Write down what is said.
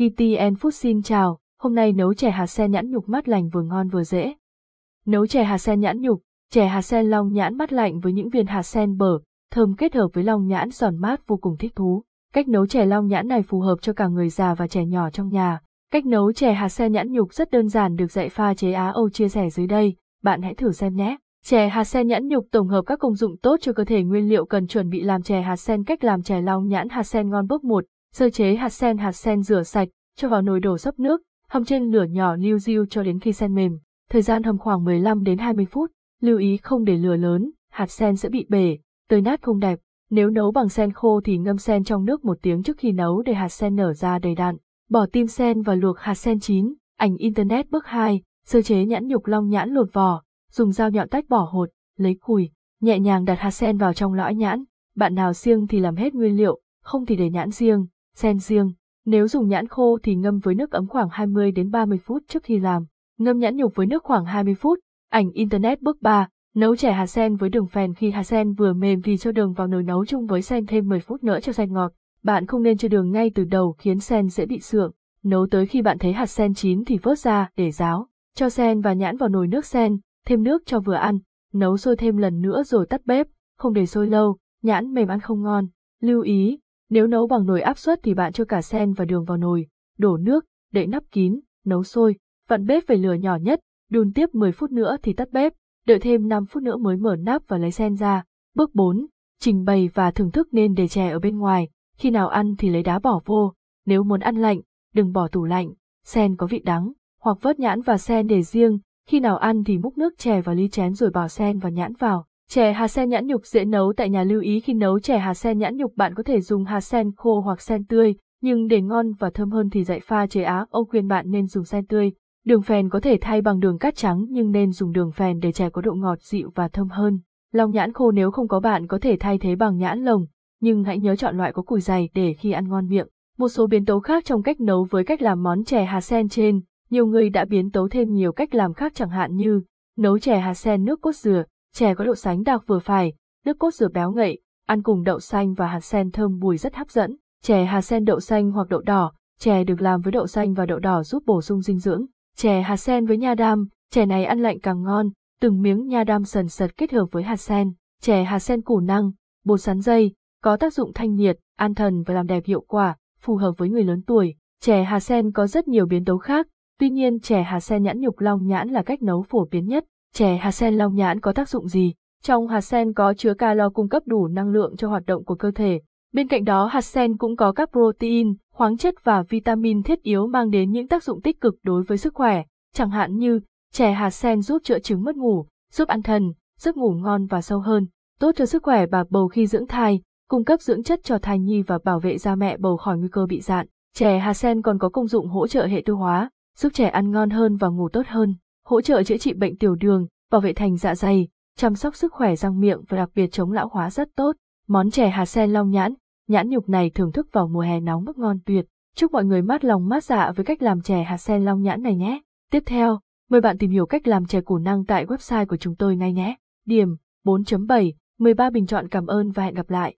KTN Food xin chào, hôm nay nấu chè hạt sen nhãn nhục mát lành vừa ngon vừa dễ. Nấu chè hạt sen nhãn nhục, chè hạt sen long nhãn mát lạnh với những viên hạt sen bở, thơm kết hợp với long nhãn giòn mát vô cùng thích thú. Cách nấu chè long nhãn này phù hợp cho cả người già và trẻ nhỏ trong nhà. Cách nấu chè hạt sen nhãn nhục rất đơn giản được dạy pha chế Á Âu chia sẻ dưới đây, bạn hãy thử xem nhé. Chè hạt sen nhãn nhục tổng hợp các công dụng tốt cho cơ thể. Nguyên liệu cần chuẩn bị làm chè hạt sen. Cách làm chè long nhãn hạt sen ngon bước 1. Sơ chế hạt sen rửa sạch, cho vào nồi đổ sấp nước, hầm trên lửa nhỏ liu riu cho đến khi sen mềm. Thời gian hầm khoảng 15 đến 20 phút. Lưu ý không để lửa lớn, hạt sen sẽ bị bể, tơi nát không đẹp. Nếu nấu bằng sen khô thì ngâm sen trong nước 1 tiếng trước khi nấu để hạt sen nở ra đầy đặn. Bỏ tim sen và luộc hạt sen chín. Ảnh Internet bước 2. Sơ chế nhãn nhục long nhãn lột vỏ, dùng dao nhọn tách bỏ hột, lấy cùi, nhẹ nhàng đặt hạt sen vào trong lõi nhãn. Bạn nào siêng thì làm hết nguyên liệu, không thì để nhãn riêng, sen riêng. Nếu dùng nhãn khô thì ngâm với nước ấm khoảng 20 đến 30 phút trước khi làm. Ngâm nhãn nhục với nước khoảng 20 phút. Ảnh Internet bước 3. Nấu chè hạt sen với đường phèn. Khi hạt sen vừa mềm thì cho đường vào nồi nấu chung với sen thêm 10 phút nữa cho sen ngọt. Bạn không nên cho đường ngay từ đầu khiến sen dễ bị sượng. Nấu tới khi bạn thấy hạt sen chín thì vớt ra để ráo. Cho sen và nhãn vào nồi nước sen, thêm nước cho vừa ăn. Nấu sôi thêm lần nữa rồi tắt bếp, không để sôi lâu, nhãn mềm ăn không ngon. Lưu ý, nếu nấu bằng nồi áp suất thì bạn cho cả sen và đường vào nồi, đổ nước, đậy nắp kín, nấu sôi, vặn bếp về lửa nhỏ nhất, đun tiếp 10 phút nữa thì tắt bếp, đợi thêm 5 phút nữa mới mở nắp và lấy sen ra. Bước 4, trình bày và thưởng thức. Nên để chè ở bên ngoài, khi nào ăn thì lấy đá bỏ vô, nếu muốn ăn lạnh, đừng bỏ tủ lạnh, sen có vị đắng, hoặc vớt nhãn và sen để riêng, khi nào ăn thì múc nước chè vào ly chén rồi bỏ sen và nhãn vào. Chè hạt sen nhãn nhục dễ nấu tại nhà. Lưu ý khi nấu chè hạt sen nhãn nhục bạn có thể dùng hạt sen khô hoặc sen tươi, nhưng để ngon và thơm hơn thì dạy pha chế Á Âu khuyên bạn nên dùng sen tươi. Đường phèn có thể thay bằng đường cát trắng nhưng nên dùng đường phèn để chè có độ ngọt dịu và thơm hơn. Long nhãn khô nếu không có bạn có thể thay thế bằng nhãn lồng, nhưng hãy nhớ chọn loại có cùi dày để khi ăn ngon miệng. Một số biến tấu khác trong cách nấu với cách làm món chè hạt sen trên, nhiều người đã biến tấu thêm nhiều cách làm khác, chẳng hạn như nấu chè hạt sen nước cốt dừa. Chè có độ sánh đặc vừa phải, nước cốt dừa béo ngậy, ăn cùng đậu xanh và hạt sen thơm bùi rất hấp dẫn. Chè hạt sen đậu xanh hoặc đậu đỏ, chè được làm với đậu xanh và đậu đỏ giúp bổ sung dinh dưỡng. Chè hạt sen với nha đam, chè này ăn lạnh càng ngon, từng miếng nha đam sần sật kết hợp với hạt sen. Chè hạt sen củ năng, bột sắn dây, có tác dụng thanh nhiệt, an thần và làm đẹp hiệu quả, phù hợp với người lớn tuổi. Chè hạt sen có rất nhiều biến tấu khác, tuy nhiên chè hạt sen nhãn nhục long nhãn là cách nấu phổ biến nhất. Chè hạt sen long nhãn có tác dụng gì? Trong hạt sen có chứa calo cung cấp đủ năng lượng cho hoạt động của cơ thể. Bên cạnh đó hạt sen cũng có các protein, khoáng chất và vitamin thiết yếu mang đến những tác dụng tích cực đối với sức khỏe. Chẳng hạn như, chè hạt sen giúp chữa chứng mất ngủ, giúp an thần, giấc ngủ ngon và sâu hơn, tốt cho sức khỏe bà bầu khi dưỡng thai, cung cấp dưỡng chất cho thai nhi và bảo vệ da mẹ bầu khỏi nguy cơ bị dạn. Chè hạt sen còn có công dụng hỗ trợ hệ tiêu hóa, giúp trẻ ăn ngon hơn và ngủ tốt hơn. Hỗ trợ chữa trị bệnh tiểu đường, bảo vệ thành dạ dày, chăm sóc sức khỏe răng miệng và đặc biệt chống lão hóa rất tốt. Món chè hạt sen long nhãn, nhãn nhục này thưởng thức vào mùa hè nóng bức ngon tuyệt. Chúc mọi người mát lòng mát dạ với cách làm chè hạt sen long nhãn này nhé. Tiếp theo, mời bạn tìm hiểu cách làm chè củ năng tại website của chúng tôi ngay nhé. Điểm 4.7, 13 bình chọn. Cảm ơn và hẹn gặp lại.